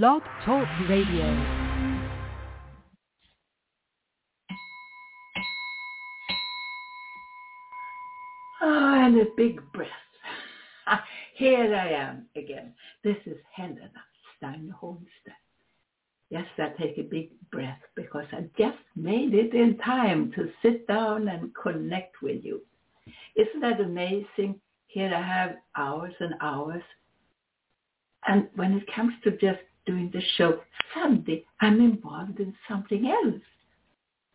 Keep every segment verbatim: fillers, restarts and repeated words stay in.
Blog Talk Radio. Oh, and a big breath. Here I am again. This is Helena Steiner-Hornstein. Yes, I take a big breath because I just made it in time to sit down and connect with you. Isn't that amazing? Here I have hours and hours. And when it comes to just doing the show, suddenly I'm involved in something else.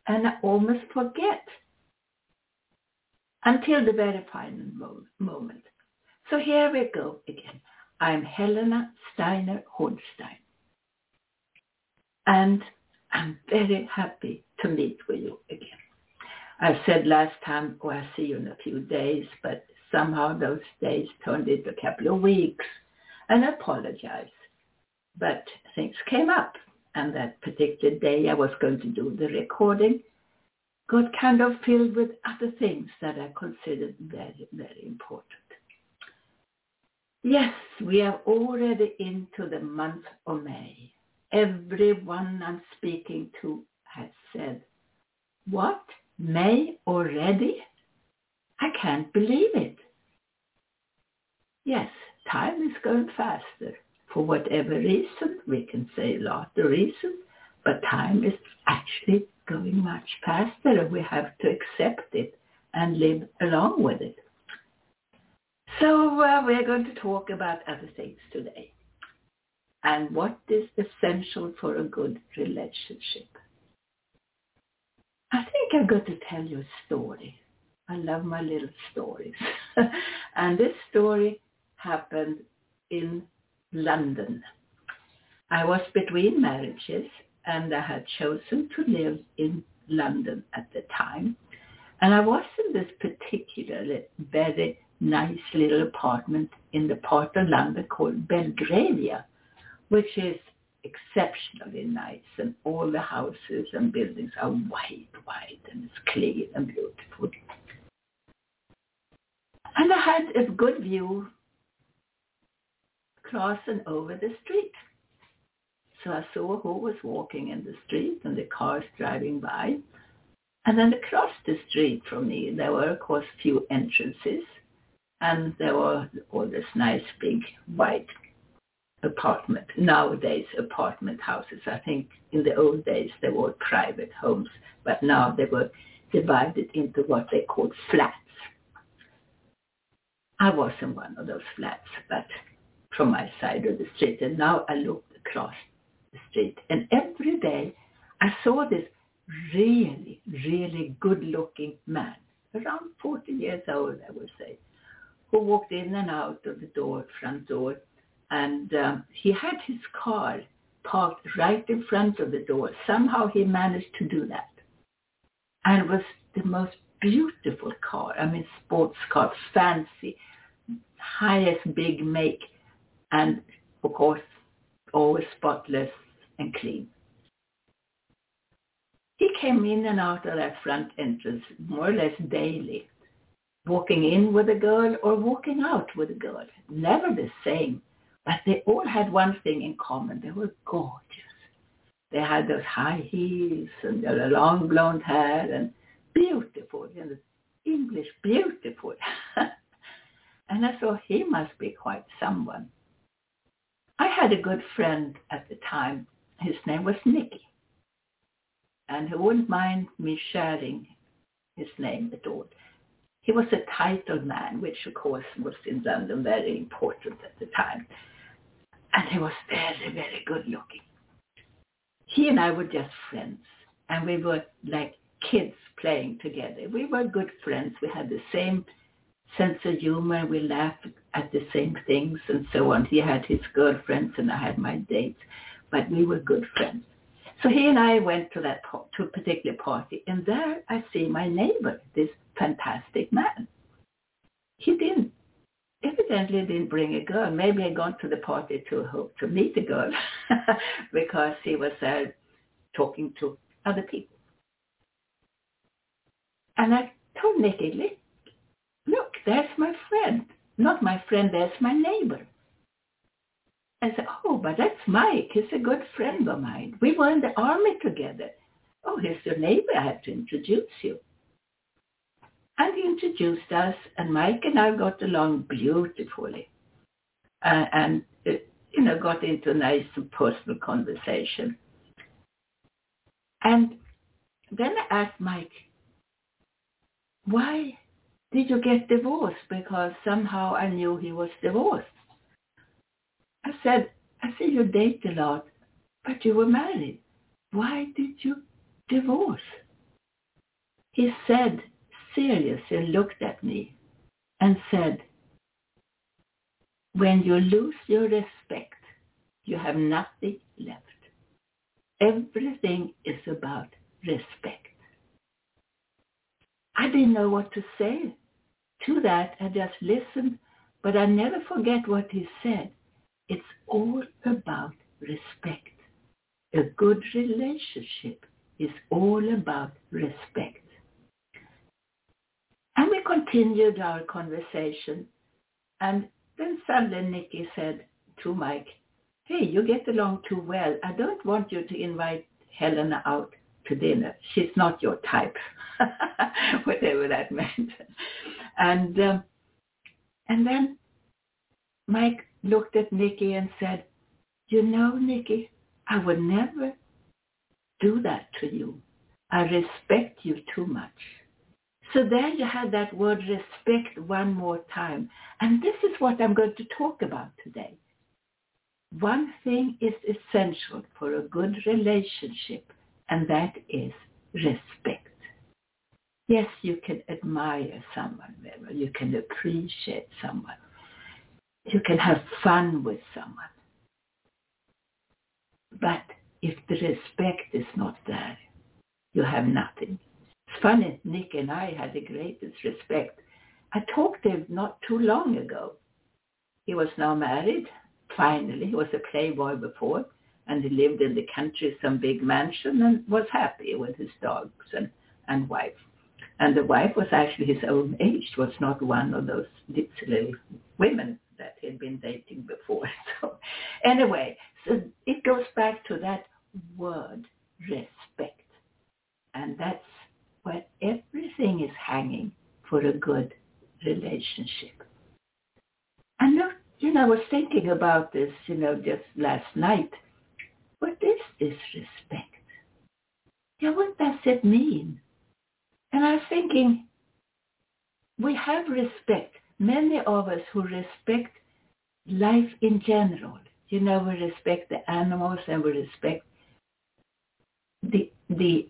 And I almost forget. Until the very final moment. So here we go again. I'm Helena Steiner-Hornstein. And I'm very happy to meet with you again. I said last time, oh, I'll see you in a few days, but somehow those days turned into a couple of weeks. And I apologize. But things came up. And that particular day I was going to do the recording got kind of filled with other things that I considered very, very important. Yes, we are already into the month of May. Everyone I'm speaking to has said, what? May already? I can't believe it. Yes, time is going faster. For whatever reason, we can say a lot of reasons, but time is actually going much faster, and we have to accept it and live along with it. So uh, we're going to talk about other things today. And what is essential for a good relationship? I think I'm going to tell you a story. I love my little stories. And this story happened in London. I was between marriages, and I had chosen to live in London at the time. And I was in this particularly very nice little apartment in the part of London called Belgravia, which is exceptionally nice, and all the houses and buildings are white, white, and it's clean and beautiful. And I had a good view across and over the street. So I saw who was walking in the street and the cars driving by. And then across the street from me, there were, of course, few entrances. And there were all this nice, big, white apartment. Nowadays, apartment houses. I think in the old days, they were private homes. But now they were divided into what they called flats. I was in one of those flats, but from my side of the street. And now I looked across the street, and every day I saw this really, really good-looking man, around forty years old, I would say, who walked in and out of the door, front door, and um, he had his car parked right in front of the door. Somehow he managed to do that, and it was the most beautiful car. I mean, sports car, fancy, highest big make, and of course, always spotless and clean. He came in and out of that front entrance more or less daily, walking in with a girl or walking out with a girl. Never the same, but they all had one thing in common. They were gorgeous. They had those high heels and their long blonde hair and beautiful, you know, English beautiful. And I thought he must be quite someone. I had a good friend at the time. His name was Nicky. And he wouldn't mind me sharing his name at all. He was a titled man, which of course was in London very important at the time. And he was very, very good looking. He and I were just friends. And we were like kids playing together. We were good friends. We had the same sense of humor. We laughed at the same things and so on. He had his girlfriends and I had my dates, but we were good friends. So he and I went to that to a particular party, and there I see my neighbor, this fantastic man. He didn't, evidently didn't bring a girl. Maybe I'd gone to the party to hope to meet a girl because he was there talking to other people. And I told Nicky, look, there's my friend. Not my friend, there's my neighbor. I said, oh, but that's Mike. He's a good friend of mine. We were in the army together. Oh, he's your neighbor. I have to introduce you. And he introduced us, and Mike and I got along beautifully. Uh, and, uh, you know, got into a nice personal conversation. And then I asked Mike, why did you get divorced? Because somehow I knew he was divorced. I said, I see you date a lot, but you were married. Why did you divorce? He said, serious, and looked at me and said, when you lose your respect, you have nothing left. Everything is about respect. I didn't know what to say to that. I just listened, but I never forget what he said. It's all about respect. A good relationship is all about respect. And we continued our conversation. And then suddenly Nicky said to Mike, hey, you get along too well. I don't want you to invite Helena out to dinner. She's not your type, whatever that meant. And um, and then Mike looked at Nicky and said, you know, Nicky, I would never do that to you. I respect you too much. So there you had that word respect one more time. And this is what I'm going to talk about today. One thing is essential for a good relationship, and that is respect. Yes, you can admire someone, you can appreciate someone, you can have fun with someone. But if the respect is not there, you have nothing. It's funny, Nick and I had the greatest respect. I talked to him not too long ago. He was now married, finally. He was a playboy before, and he lived in the country, some big mansion, and was happy with his dogs and, and wife. And the wife was actually his own age, was not one of those little women that he'd been dating before. So anyway, so it goes back to that word, respect. And that's where everything is hanging for a good relationship. And, you know, I was thinking about this, you know, just last night. What is this respect? Yeah, what does it mean? And I was thinking, we have respect. Many of us who respect life in general, you know, we respect the animals and we respect the the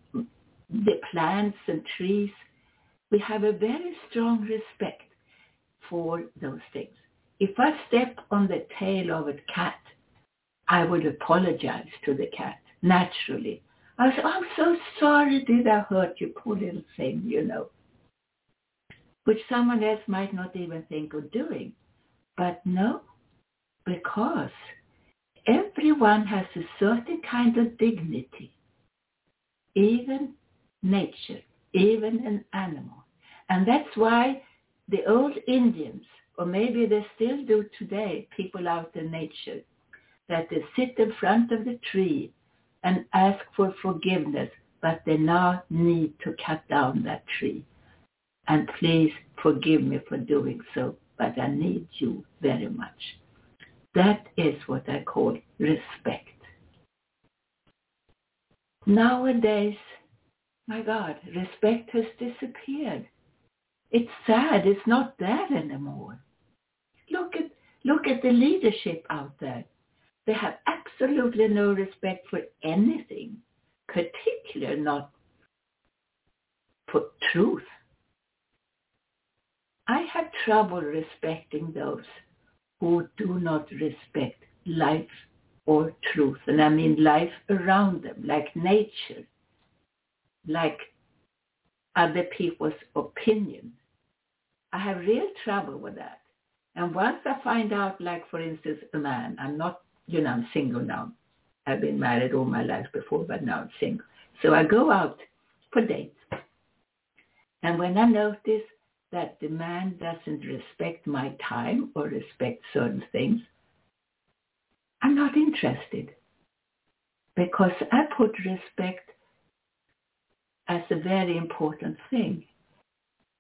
the plants and trees. We have a very strong respect for those things. If I step on the tail of a cat, I would apologize to the cat, naturally. I say, oh, I'm so sorry, did I hurt you, poor little thing, you know. Which someone else might not even think of doing. But no, because everyone has a certain kind of dignity, even nature, even an animal. And that's why the old Indians, or maybe they still do today, people out in nature, that they sit in front of the tree and ask for forgiveness, but they now need to cut down that tree. And please forgive me for doing so, but I need you very much. That is what I call respect. Nowadays, my God, respect has disappeared. It's sad, it's not there anymore. Look at, look at the leadership out there. They have absolutely no respect for anything, particularly not for truth. I have trouble respecting those who do not respect life or truth. And I mean life around them, like nature, like other people's opinion. I have real trouble with that. And once I find out, like, for instance, a man, I'm not, you know, I'm single now. I've been married all my life before, but now I'm single. So I go out for dates. And when I notice that the man doesn't respect my time or respect certain things, I'm not interested, because I put respect as a very important thing.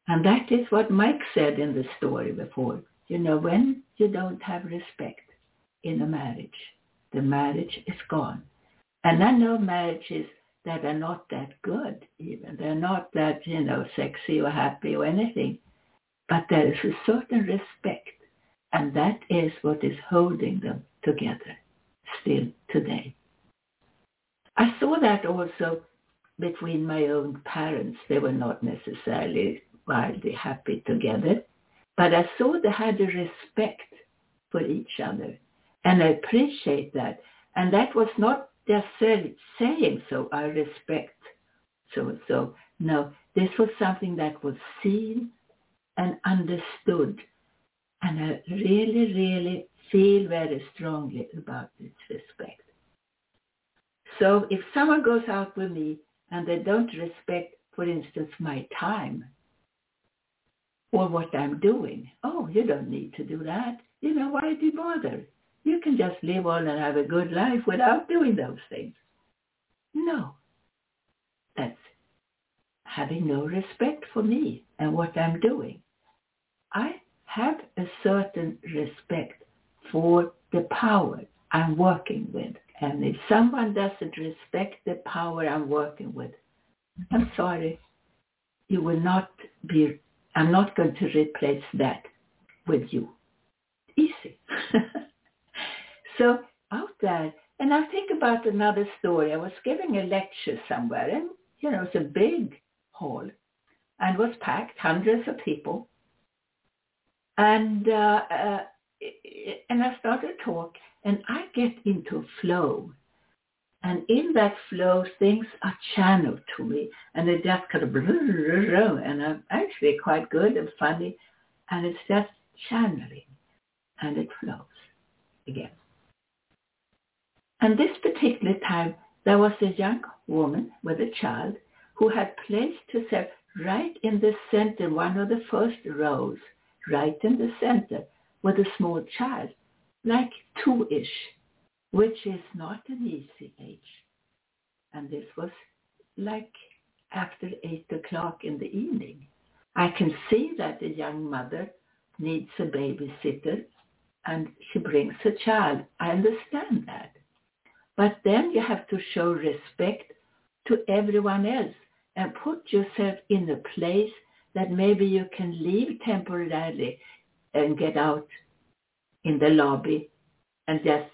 And that is what Mike said in the story before. You know, when you don't have respect in a marriage, the marriage is gone. And I know marriages that are not that good even. They're not that, you know, sexy or happy or anything. But there is a certain respect. And that is what is holding them together still today. I saw that also between my own parents. They were not necessarily wildly happy together, but I saw they had a respect for each other, and I appreciate that. And that was not just saying, so I respect so-and-so. No, this was something that was seen and understood, and I really, really feel very strongly about this respect. So if someone goes out with me and they don't respect, for instance, my time or what I'm doing, oh, you don't need to do that. You know, why do you bother? You can just live on and have a good life without doing those things. No. That's having no respect for me and what I'm doing. I have a certain respect for the power I'm working with. And if someone doesn't respect the power I'm working with, I'm sorry, you will not be, I'm not going to replace that with you. Easy. So out there, and I think about another story. I was giving a lecture somewhere, and, you know, it was a big hall, and was packed, hundreds of people. And, uh, uh, and I started to talk. And I get into flow. And in that flow, things are channeled to me. And they just kind of, and I'm actually quite good and funny. And it's just channeling. And it flows again. And this particular time, there was a young woman with a child who had placed herself right in the center, one of the first rows, right in the center, with a small child. Like two-ish, which is not an easy age. And this was like after eight o'clock in the evening. I can see that the young mother needs a babysitter, and she brings her child. I understand that. But then you have to show respect to everyone else and put yourself in a place that maybe you can leave temporarily and get out in the lobby and just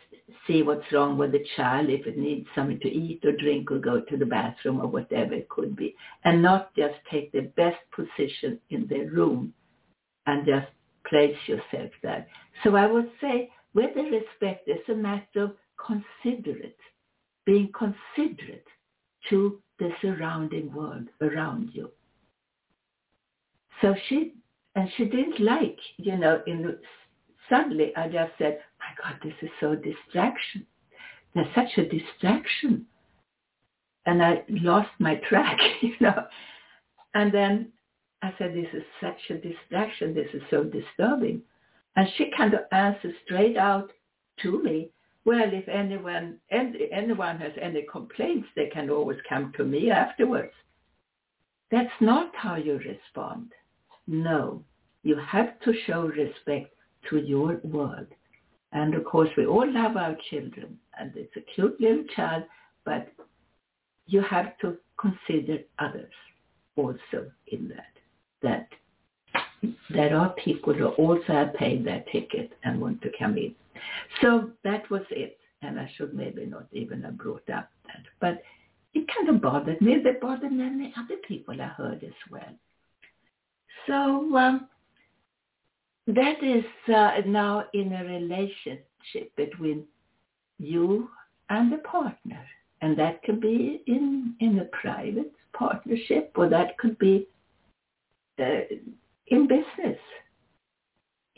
see what's wrong with the child, if it needs something to eat or drink or go to the bathroom or whatever it could be, and not just take the best position in the room and just place yourself there. So I would say, with the respect, it's a matter of considerate, being considerate to the surrounding world around you. So she, and she didn't like, you know, in suddenly, I just said, my God, this is so distraction. There's such a distraction. And I lost my track, you know. And then I said, this is such a distraction. This is so disturbing. And she kind of answered straight out to me, well, if anyone any, anyone has any complaints, they can always come to me afterwards. That's not how you respond. No, you have to show respect to your world. And of course, we all love our children, and it's a cute little child, but you have to consider others also in that, that there are people who also have paid their ticket and want to come in. So that was it, and I should maybe not even have brought up that, but it kind of bothered me. It bothered many other people I heard as well. So, um, that is uh, now in a relationship between you and the partner. And that can be in, in a private partnership, or that could be uh, in business.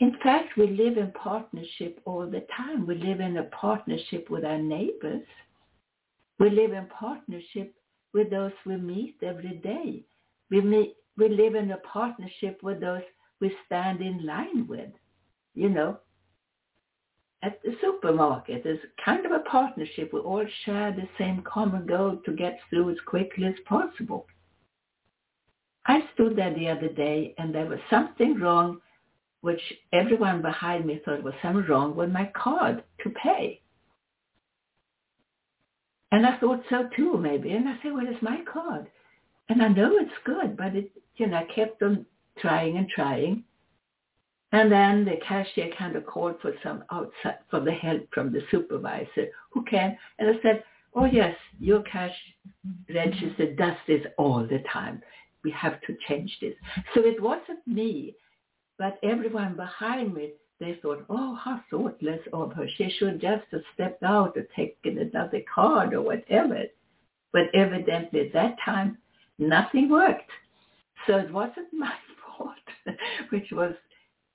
In fact, we live in partnership all the time. We live in a partnership with our neighbors. We live in partnership with those we meet every day. We, meet, we live in a partnership with those we stand in line with, you know. at the supermarket. It's kind of a partnership. We all share the same common goal to get through as quickly as possible. I stood there the other day, and there was something wrong, which everyone behind me thought was something wrong with my card to pay. And I thought so too, maybe. And I said, well, it's my card. And I know it's good, but it, you know, I kept on trying and trying. And then the cashier kind of called for some outside, for the help from the supervisor who came. And I said, oh, yes, your cash register does this all the time. We have to change this. So it wasn't me, but everyone behind me, they thought, oh, how thoughtless of her. She should just have stepped out or taken another card or whatever. But evidently at that time, nothing worked. So it wasn't my fault, which was,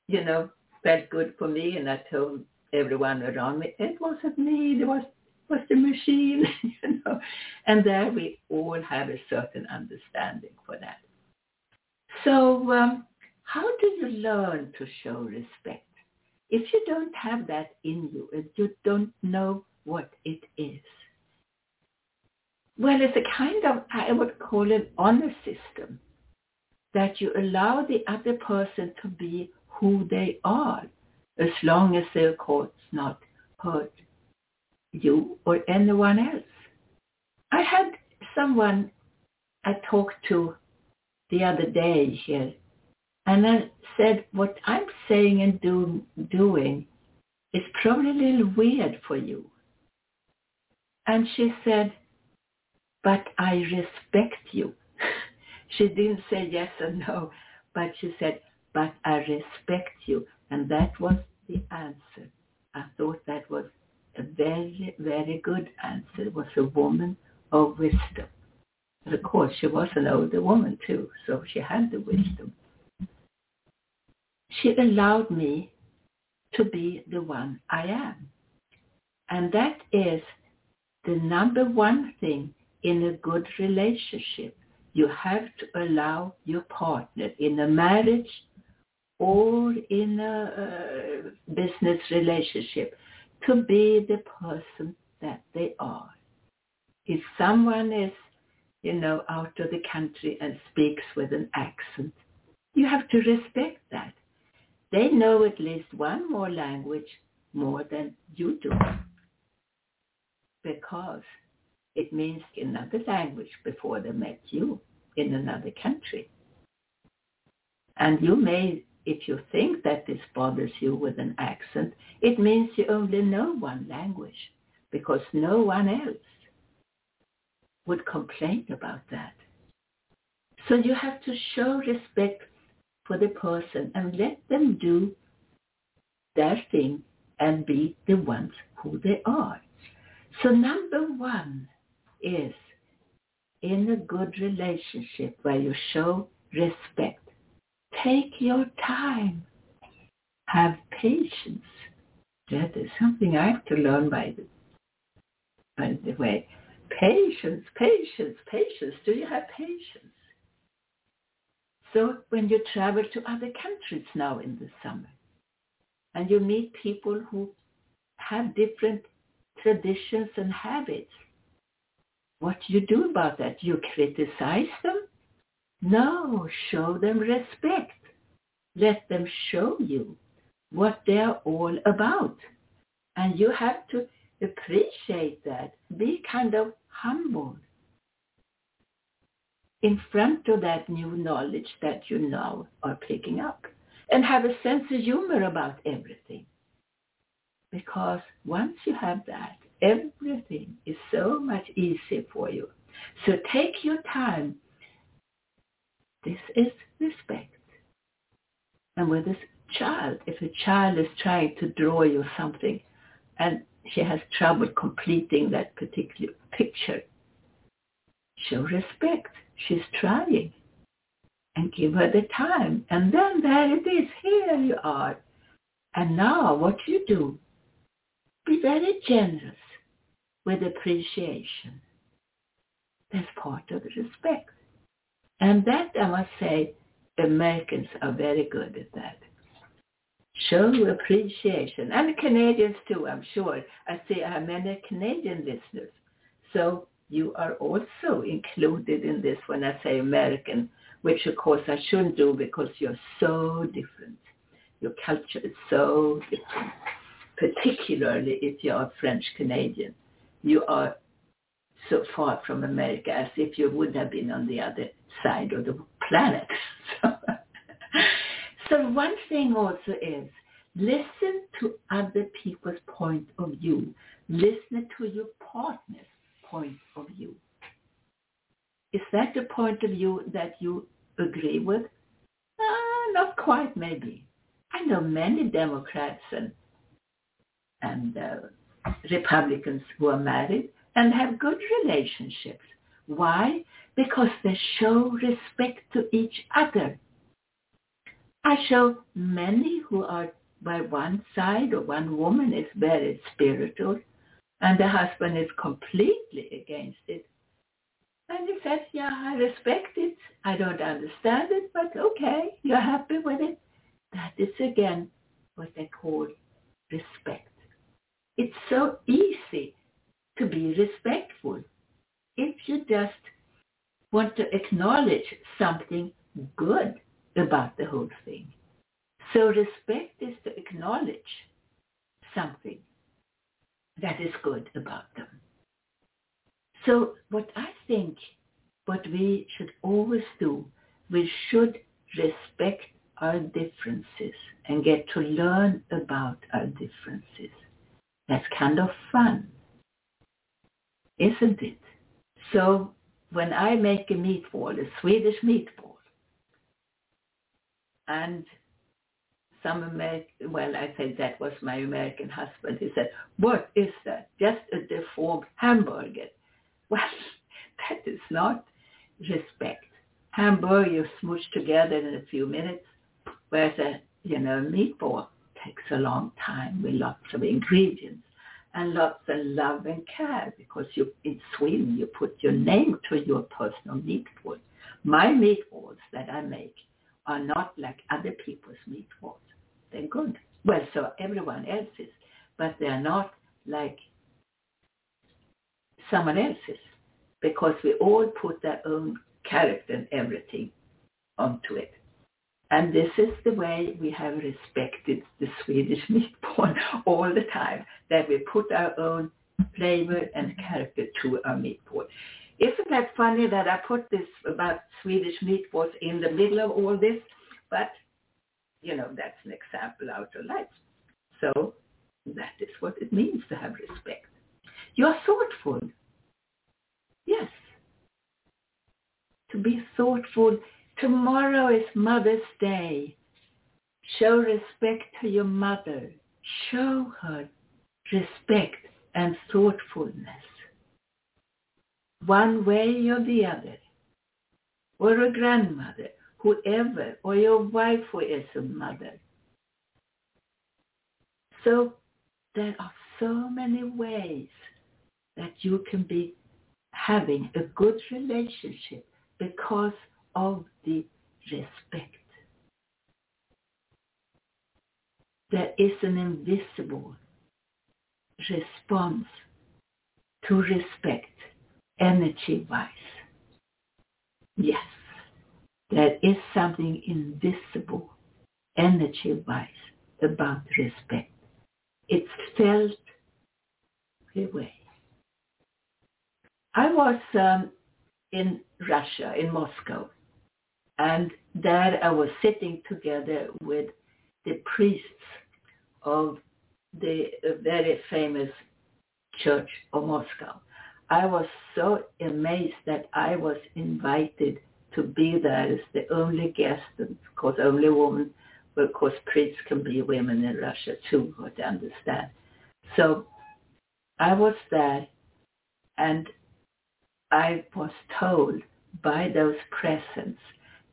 you know, felt good for me, and I told everyone around me, it wasn't me, it was, it was the machine, you know. And there we all have a certain understanding for that. So um, how do you learn to show respect? If you don't have that in you, if you don't know what it is, well, it's a kind of, I would call it, honor system, that you allow the other person to be who they are, as long as their courts not hurt you or anyone else. I had someone I talked to the other day here, and I said, what I'm saying and do, doing is probably a little weird for you. And she said, but I respect you. She didn't say yes or no, but she said, but I respect you. And that was the answer. I thought that was a very, very good answer. It was a woman of wisdom. And of course, she was an older woman too, so she had the wisdom. She allowed me to be the one I am. And that is the number one thing in a good relationship. You have to allow your partner in a marriage or in a uh, business relationship to be the person that they are. If someone is, you know, out of the country and speaks with an accent, you have to respect that. They know at least one more language more than you do, because it means another language before they met you in another country. And you may, if you think that this bothers you with an accent, it means you only know one language, because no one else would complain about that. So you have to show respect for the person and let them do their thing and be the ones who they are. So number one is, in a good relationship where you show respect, take your time, have patience. That is something I have to learn by the, by the way. Patience, patience, patience. Do you have patience? So when you travel to other countries now in the summer, and you meet people who have different traditions and habits, what do you do about that? You criticize them? No, show them respect. Let them show you what they are all about. And you have to appreciate that. Be kind of humble in front of that new knowledge that you now are picking up. And have a sense of humor about everything. Because once you have that, everything is so much easier for you. So take your time. This is respect. And with this child, if a child is trying to draw you something and she has trouble completing that particular picture, show respect. She's trying. And give her the time. And then there it is. Here you are. And now what you do? Be very generous with appreciation. That's part of the respect. And that, I must say, Americans are very good at that. Show appreciation. And Canadians too, I'm sure. I see I have many Canadian listeners. So you are also included in this when I say American, which of course I shouldn't do because you're so different. Your culture is so different, particularly if you are French Canadian. You are so far from America as if you would have been on the other side of the planet. So, so one thing also is listen to other people's point of view. Listen to your partner's point of view. Is that the point of view that you agree with? Uh, not quite, maybe. I know many Democrats and and uh, Republicans who are married and have good relationships. Why? Because they show respect to each other. I show many who are by one side, or one woman is very spiritual, and the husband is completely against it. And he says, yeah, I respect it. I don't understand it, but okay, you're happy with it. That is, again, what they call respect. It's so easy to be respectful if you just want to acknowledge something good about the whole thing. So respect is to acknowledge something that is good about them. So what I think, what we should always do, we should respect our differences and get to learn about our differences. That's kind of fun, isn't it? So when I make a meatball, a Swedish meatball, and some American, well, I said that was my American husband. He said, what is that? Just a deformed hamburger. Well, that is not respect. Hamburger smooshed together in a few minutes. Whereas a, you know, meatball takes a long time with lots of ingredients and lots of love and care, because you, in Sweden, you put your name to your personal meatball. My meatballs that I make are not like other people's meatballs. They're good. Well, so everyone else's, but they're not like someone else's, because we all put our own character and everything onto it. And this is the way we have respected the Swedish meatball all the time, that we put our own flavor and character to our meatball. Isn't that funny that I put this about Swedish meatballs in the middle of all this? But, you know, that's an example out of life. So that is what it means to have respect. You're thoughtful. Yes. To be thoughtful. Tomorrow is Mother's Day. Show respect to your mother. Show her respect and thoughtfulness. One way or the other. Or a grandmother, whoever, or your wife who is a mother. So there are so many ways that you can be having a good relationship because of the respect. There is an invisible response to respect, energy-wise. Yes, there is something invisible, energy-wise, about respect. It's felt away. I was um, in Russia, in Moscow. And there I was sitting together with the priests of the very famous Church of Moscow. I was so amazed that I was invited to be there as the only guest, and of course only woman, but of course priests can be women in Russia too, what I understand. So I was there, and I was told by those present,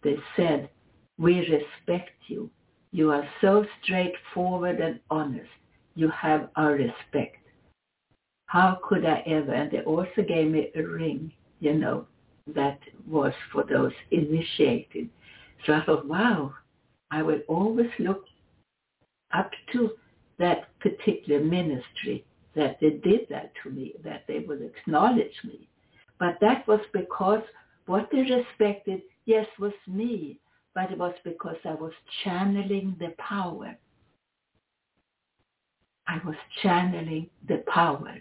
they said, we respect you. You are so straightforward and honest. You have our respect. How could I ever? And they also gave me a ring, you know, that was for those initiated. So I thought, wow, I will always look up to that particular ministry that they did that to me, that they would acknowledge me. But that was because what they respected, yes, was me, but it was because I was channeling the power. I was channeling the power,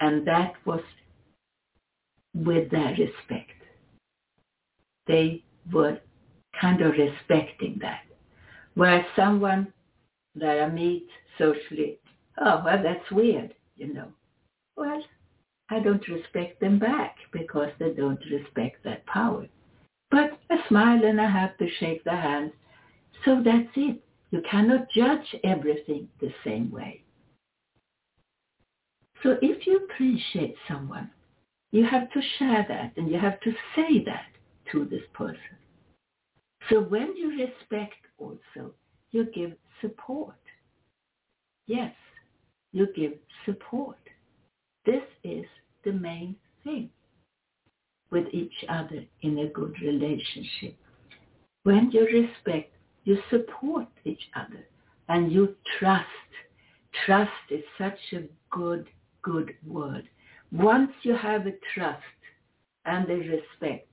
and that was with their respect. They were kind of respecting that. Whereas someone that I meet socially, oh, well, that's weird, you know. Well, I don't respect them back because they don't respect that power. But I smile and I have to shake their hands. So that's it. You cannot judge everything the same way. So if you appreciate someone, you have to share that and you have to say that to this person. So when you respect also, you give support. Yes, you give support. This is the main thing with each other in a good relationship. When you respect, you support each other and you trust. Trust is such a good, good word. Once you have a trust and a respect,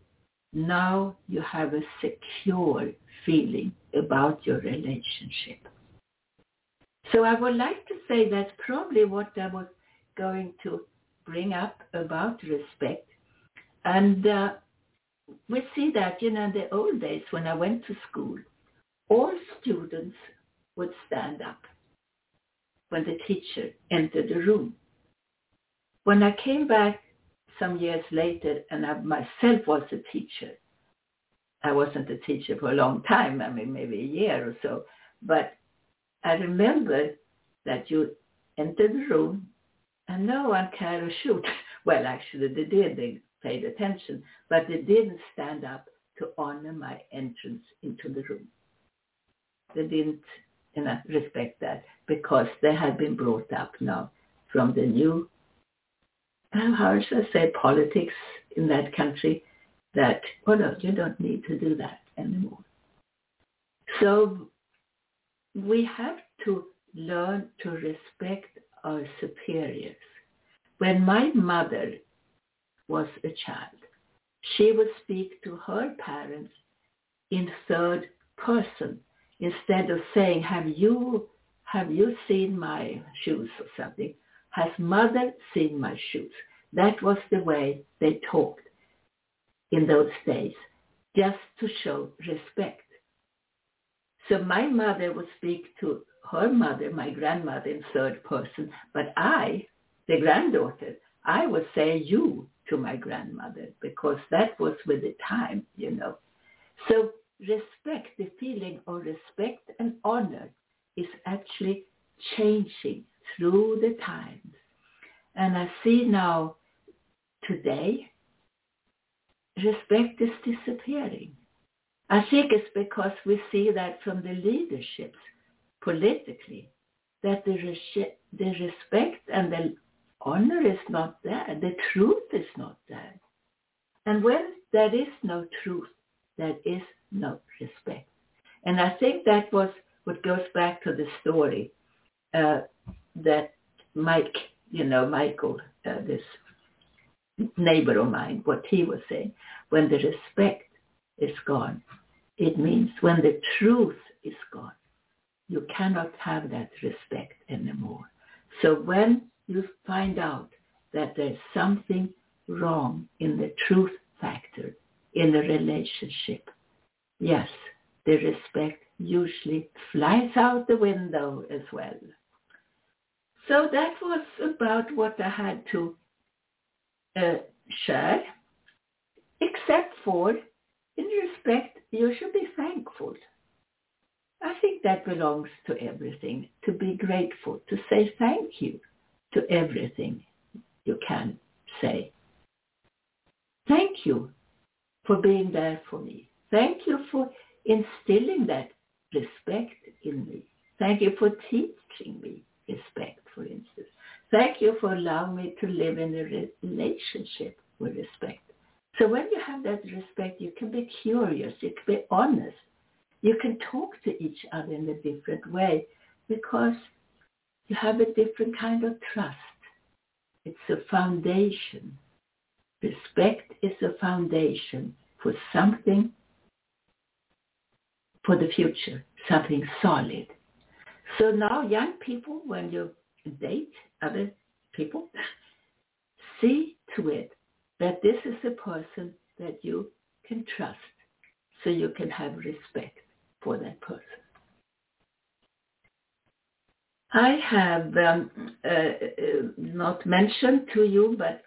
now you have a secure feeling about your relationship. So I would like to say that's probably what I was going to bring up about respect. And uh, we see that, you know, in the old days when I went to school, all students would stand up when the teacher entered the room. When I came back some years later, and I myself was a teacher. I wasn't a teacher for a long time, I mean maybe a year or so, but I remember that you entered the room and no one cared or shoot. Well, actually they did, they paid attention, but they didn't stand up to honor my entrance into the room. They didn't, and I respect that, because they had been brought up now from the new, how should I say, politics in that country, that, well, no, you don't need to do that anymore. So we have to learn to respect our superiors. When my mother was a child, she would speak to her parents in third person instead of saying, have you, have you seen my shoes or something? Has mother seen my shoes? That was the way they talked in those days, just to show respect. So my mother would speak to her mother, my grandmother, in third person, but I, the granddaughter, I would say you to my grandmother, because that was with the time, you know. So respect, the feeling of respect and honor is actually changing through the times. And I see now, today, respect is disappearing. I think it's because we see that from the leaderships, politically, that the, res- the respect and the honor is not there. The truth is not there. And when there is no truth, there is no respect. And I think that was what goes back to the story, uh, that Mike, you know, Michael, uh, this neighbor of mine, what he was saying, when the respect is gone, it means when the truth is gone, you cannot have that respect anymore. So when you find out that there's something wrong in the truth factor in a relationship, yes, the respect usually flies out the window as well. So that was about what I had to uh, share, except for, in respect, you should be thankful. I think that belongs to everything, to be grateful, to say thank you to everything you can say. Thank you for being there for me. Thank you for instilling that respect in me. Thank you for teaching me respect, for instance. Thank you for allowing me to live in a relationship with respect. So when you have that respect, you can be curious, you can be honest, you can talk to each other in a different way because you have a different kind of trust. It's a foundation. Respect is a foundation for something for the future, something solid. So now young people, when you date other people, see to it that this is a person that you can trust, so you can have respect for that person. I have um, uh, not mentioned to you, but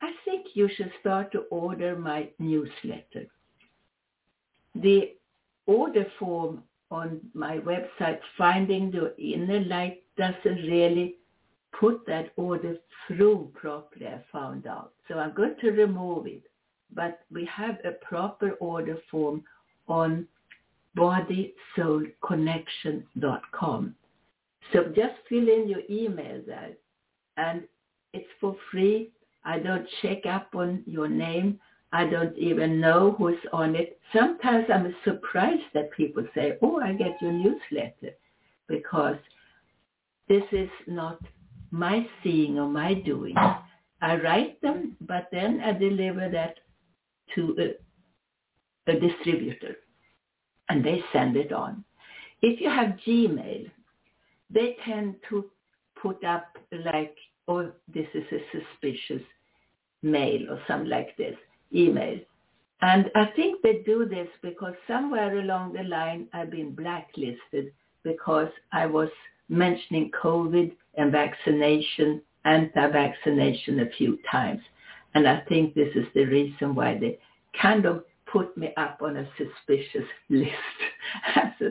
I think you should start to order my newsletter. The order form on my website, Finding the Inner Light, doesn't really put that order through properly, I found out. So I'm going to remove it. But we have a proper order form on body soul connection dot com. So just fill in your email there, and it's for free. I don't check up on your name. I don't even know who's on it. Sometimes I'm surprised that people say, oh, I get your newsletter, because this is not my seeing or my doing. I write them, but then I deliver that to a, a distributor, and they send it on. If you have Gmail, they tend to put up like, oh, this is a suspicious mail or something like this, email. And I think they do this because somewhere along the line I've been blacklisted because I was mentioning COVID and vaccination, anti-vaccination a few times. And I think this is the reason why they kind of put me up on a suspicious list as a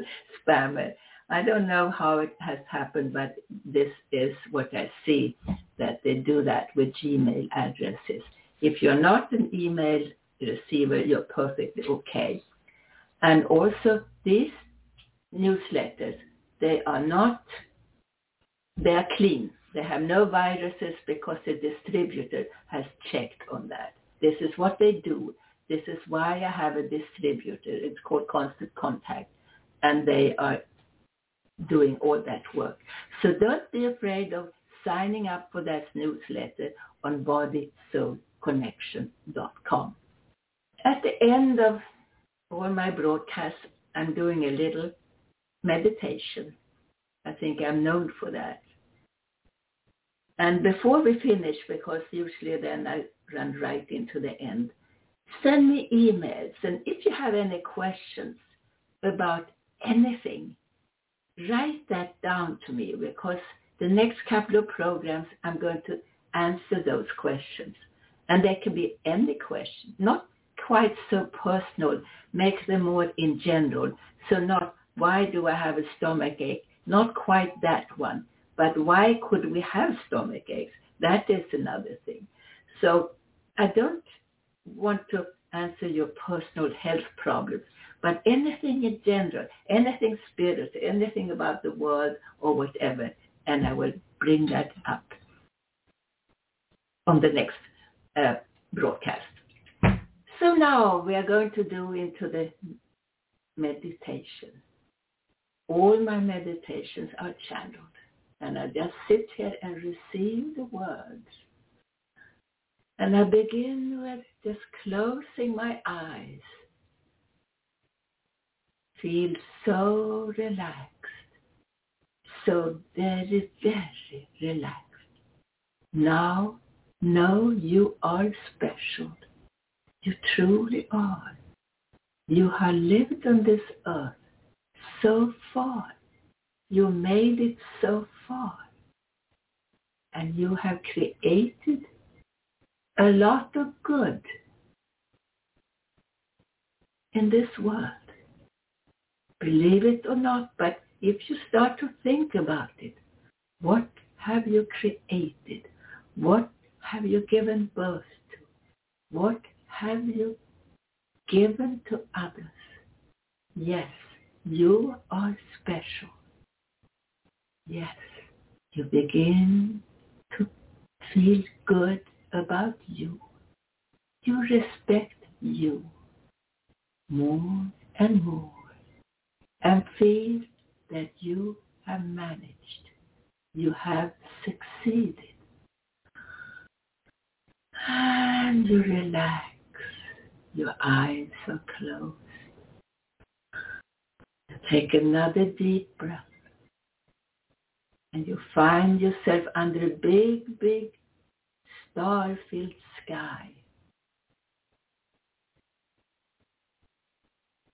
spammer. I don't know how it has happened, but this is what I see, that they do that with Gmail addresses. If you're not an email receiver, you're perfectly okay. And also these newsletters, they are not, they are clean. They have no viruses because the distributor has checked on that. This is what they do. This is why I have a distributor. It's called Constant Contact, and they are doing all that work. So don't be afraid of signing up for that newsletter on body soul connection dot com. At the end of all my broadcasts, I'm doing a little meditation. I think I'm known for that. And before we finish, because usually then I run right into the end, send me emails. And if you have any questions about anything, write that down to me, because the next couple of programs I'm going to answer those questions. And they can be any question, not quite so personal. Make them more in general. So not, why do I have a stomach ache? Not quite that one. But why could we have stomach aches? That is another thing. So I don't want to answer your personal health problems, but anything in general, anything spiritual, anything about the world or whatever, and I will bring that up on the next uh, broadcast. So now we are going to do into the meditation. All my meditations are channeled. And I just sit here and receive the words. And I begin with just closing my eyes. Feel so relaxed. So very, very relaxed. Now, know you are special. You truly are. You have lived on this earth so far. You made it so far, and you have created a lot of good in this world. Believe it or not, but if you start to think about it, what have you created? What have you given birth to? What have you given to others? Yes, you are special. Yes, you begin to feel good about you. You respect you more and more, and feel that you and managed. You have succeeded. And you relax. Your eyes are closed. Take another deep breath. And you find yourself under a big, big star-filled sky.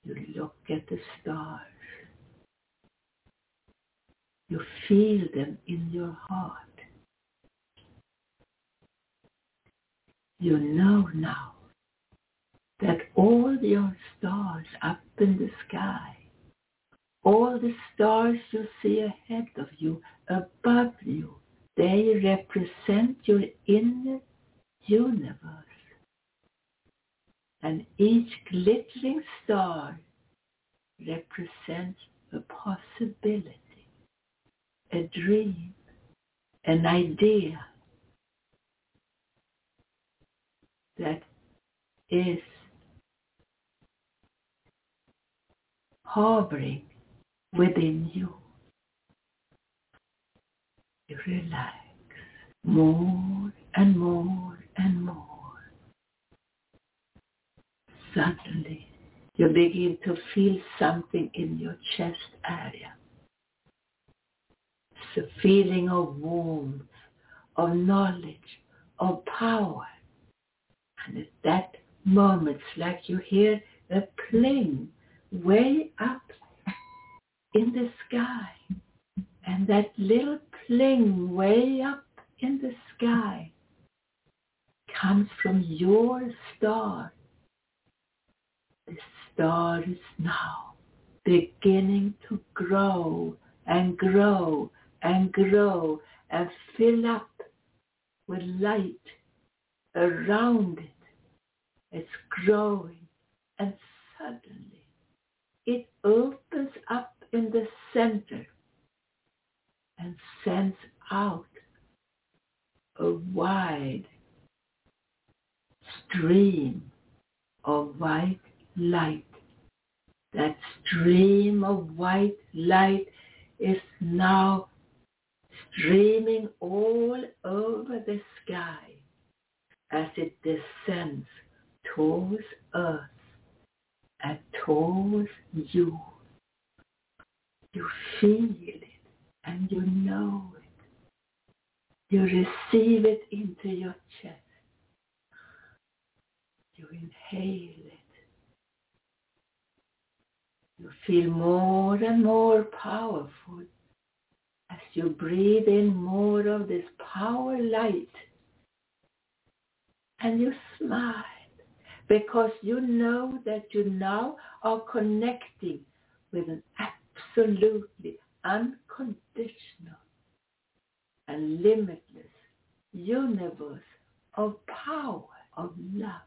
You look at the stars. You feel them in your heart. You know now that all your stars up in the sky, all the stars you see ahead of you, above you, they represent your inner universe. And each glittering star represents a possibility, a dream, an idea that is harboring within you. You relax more and more and more. Suddenly, you begin to feel something in your chest area. It's a feeling of warmth, of knowledge, of power. And at that moment, it's like you hear a plane way up in the sky. And that little plane way up in the sky comes from your star. The star is now beginning to grow and grow and grow and fill up with light around it. It's growing, and suddenly it opens up in the center and sends out a wide stream of white light. That stream of white light is now streaming all over the sky as it descends towards earth and towards you. You feel it and you know it. You receive it into your chest. You inhale it. You feel more and more powerful as you breathe in more of this power light. And you smile because you know that you now are connecting with an absolutely unconditional and limitless universe of power, of love.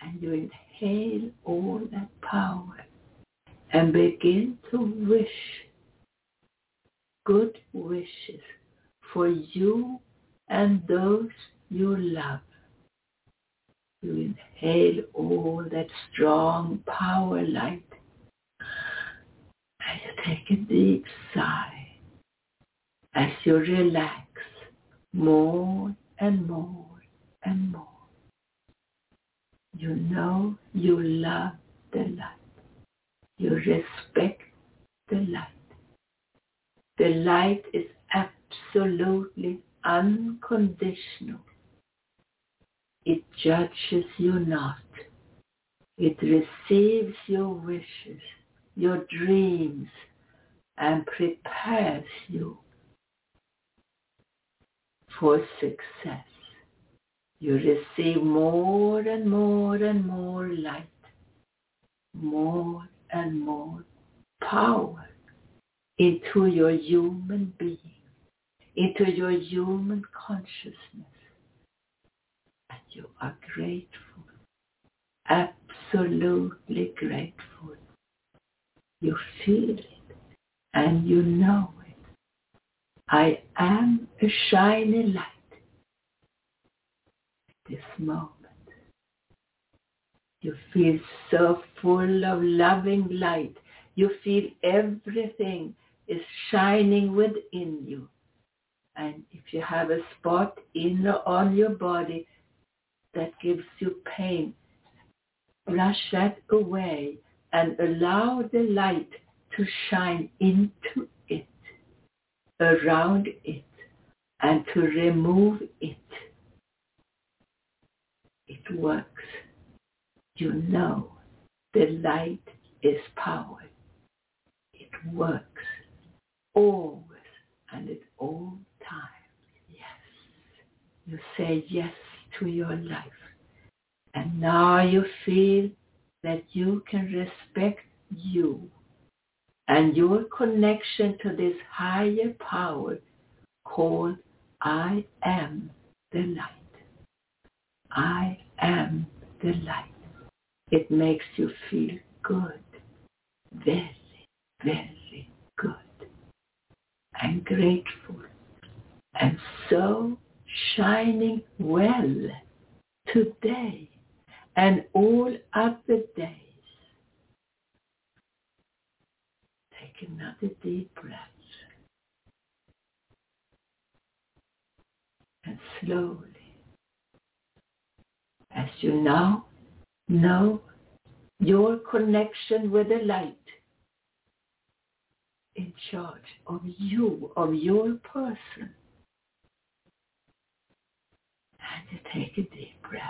And you inhale all that power and begin to wish good wishes for you and those you love. You inhale all that strong power light and you take a deep sigh as you relax more and more and more. You know you love the light. You respect the light. The light is absolutely unconditional. It judges you not. It receives your wishes, your dreams, and prepares you for success. You receive more and more and more light, more and more power into your human being, into your human consciousness. And you are grateful, absolutely grateful. You feel it and you know it. I am a shiny light. This moment, you feel so full of loving light. You feel everything is shining within you. And if you have a spot in or on your body that gives you pain, brush that away and allow the light to shine into it, around it, and to remove it. It works. You know the light is power. It works always and at all times. Yes. You say yes to your life. And now you feel that you can respect you and your connection to this higher power called I am the light. I am the light. It makes you feel good, very, very good, and grateful, and so shining well today and all other days. Take another deep breath and slowly, as you now know your connection with the light in charge of you, of your person. And you take a deep breath.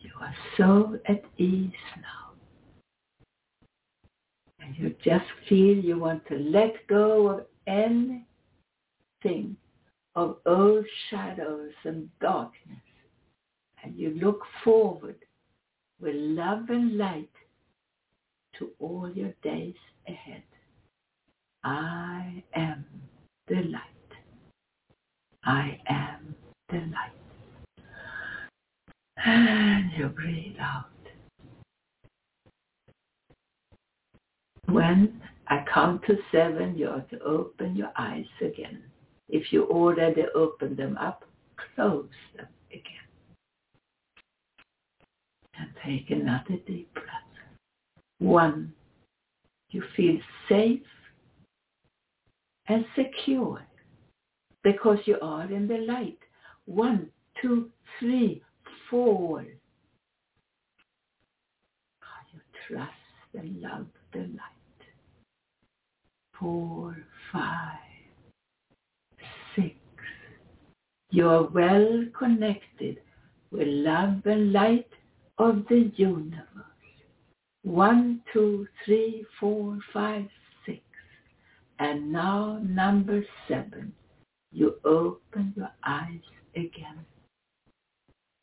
You are so at ease now. And you just feel you want to let go of anything, of old shadows and darkness. And you look forward with love and light to all your days ahead. I am the light. I am the light. And you breathe out. When I count to seven, you ought to open your eyes again. If you already opened them up, close them again. And take another deep breath. One, you feel safe and secure because you are in the light. One, two, three, four. You trust and love the light. Four, five, six. You are well connected with love and light of the universe. One, two, three, four, five, six. And now number seven. You open your eyes again.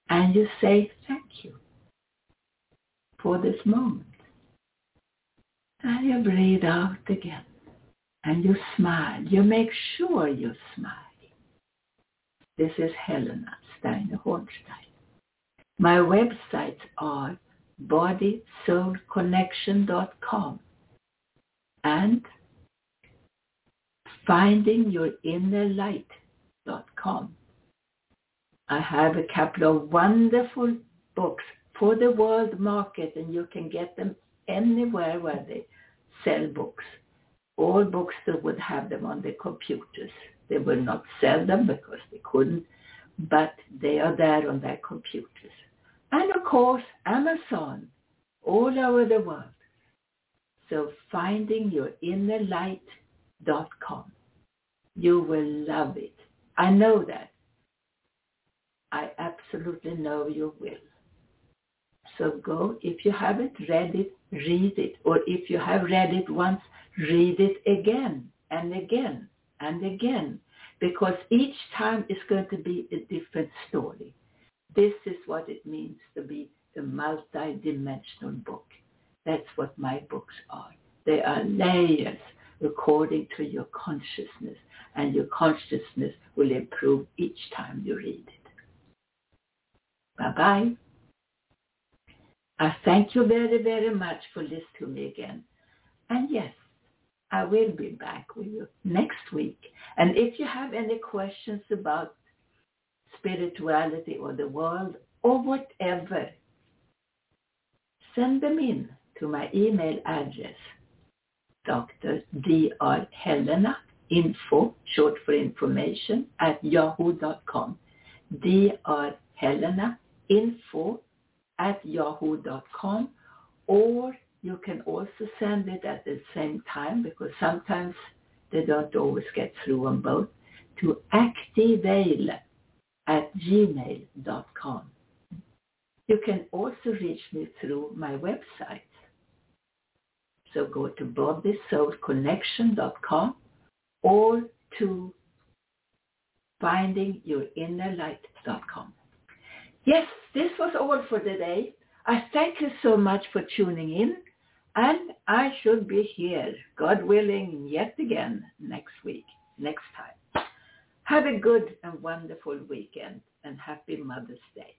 And you say thank you for this moment. And you breathe out again. And you smile. You make sure you smile. This is Helena Steiner-Hornstein. My websites are body soul connection dot com and finding your inner light dot com. I have a couple of wonderful books for the world market, and you can get them anywhere where they sell books. All bookstores would have them on their computers. They will not sell them because they couldn't, but they are there on their computers. And of course, Amazon, all over the world. So finding your inner light dot com. You will love it. I know that. I absolutely know you will. So go, if you haven't read it, read it. Or if you have read it once, read it again and again and again. Because each time is going to be a different story. This is what it means to be a multi-dimensional book. That's what my books are. They are layers according to your consciousness, and your consciousness will improve each time you read it. Bye-bye. I thank you very, very much for listening to me again. And yes, I will be back with you next week. And if you have any questions about spirituality or the world or whatever, send them in to my email address, Doctor Doctor Helena info, short for information, at yahoo dot com. Doctor Helena info at yahoo dot com, or you can also send it at the same time, because sometimes they don't always get through on both, to activale at gmail dot com. You can also reach me through my website. So go to body soul connection dot com or to finding your inner light dot com. Yes, this was all for today. I thank you so much for tuning in, and I should be here, God willing, yet again next week, next time. Have a good and wonderful weekend, and happy Mother's Day.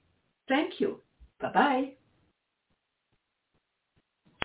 Thank you. Bye-bye.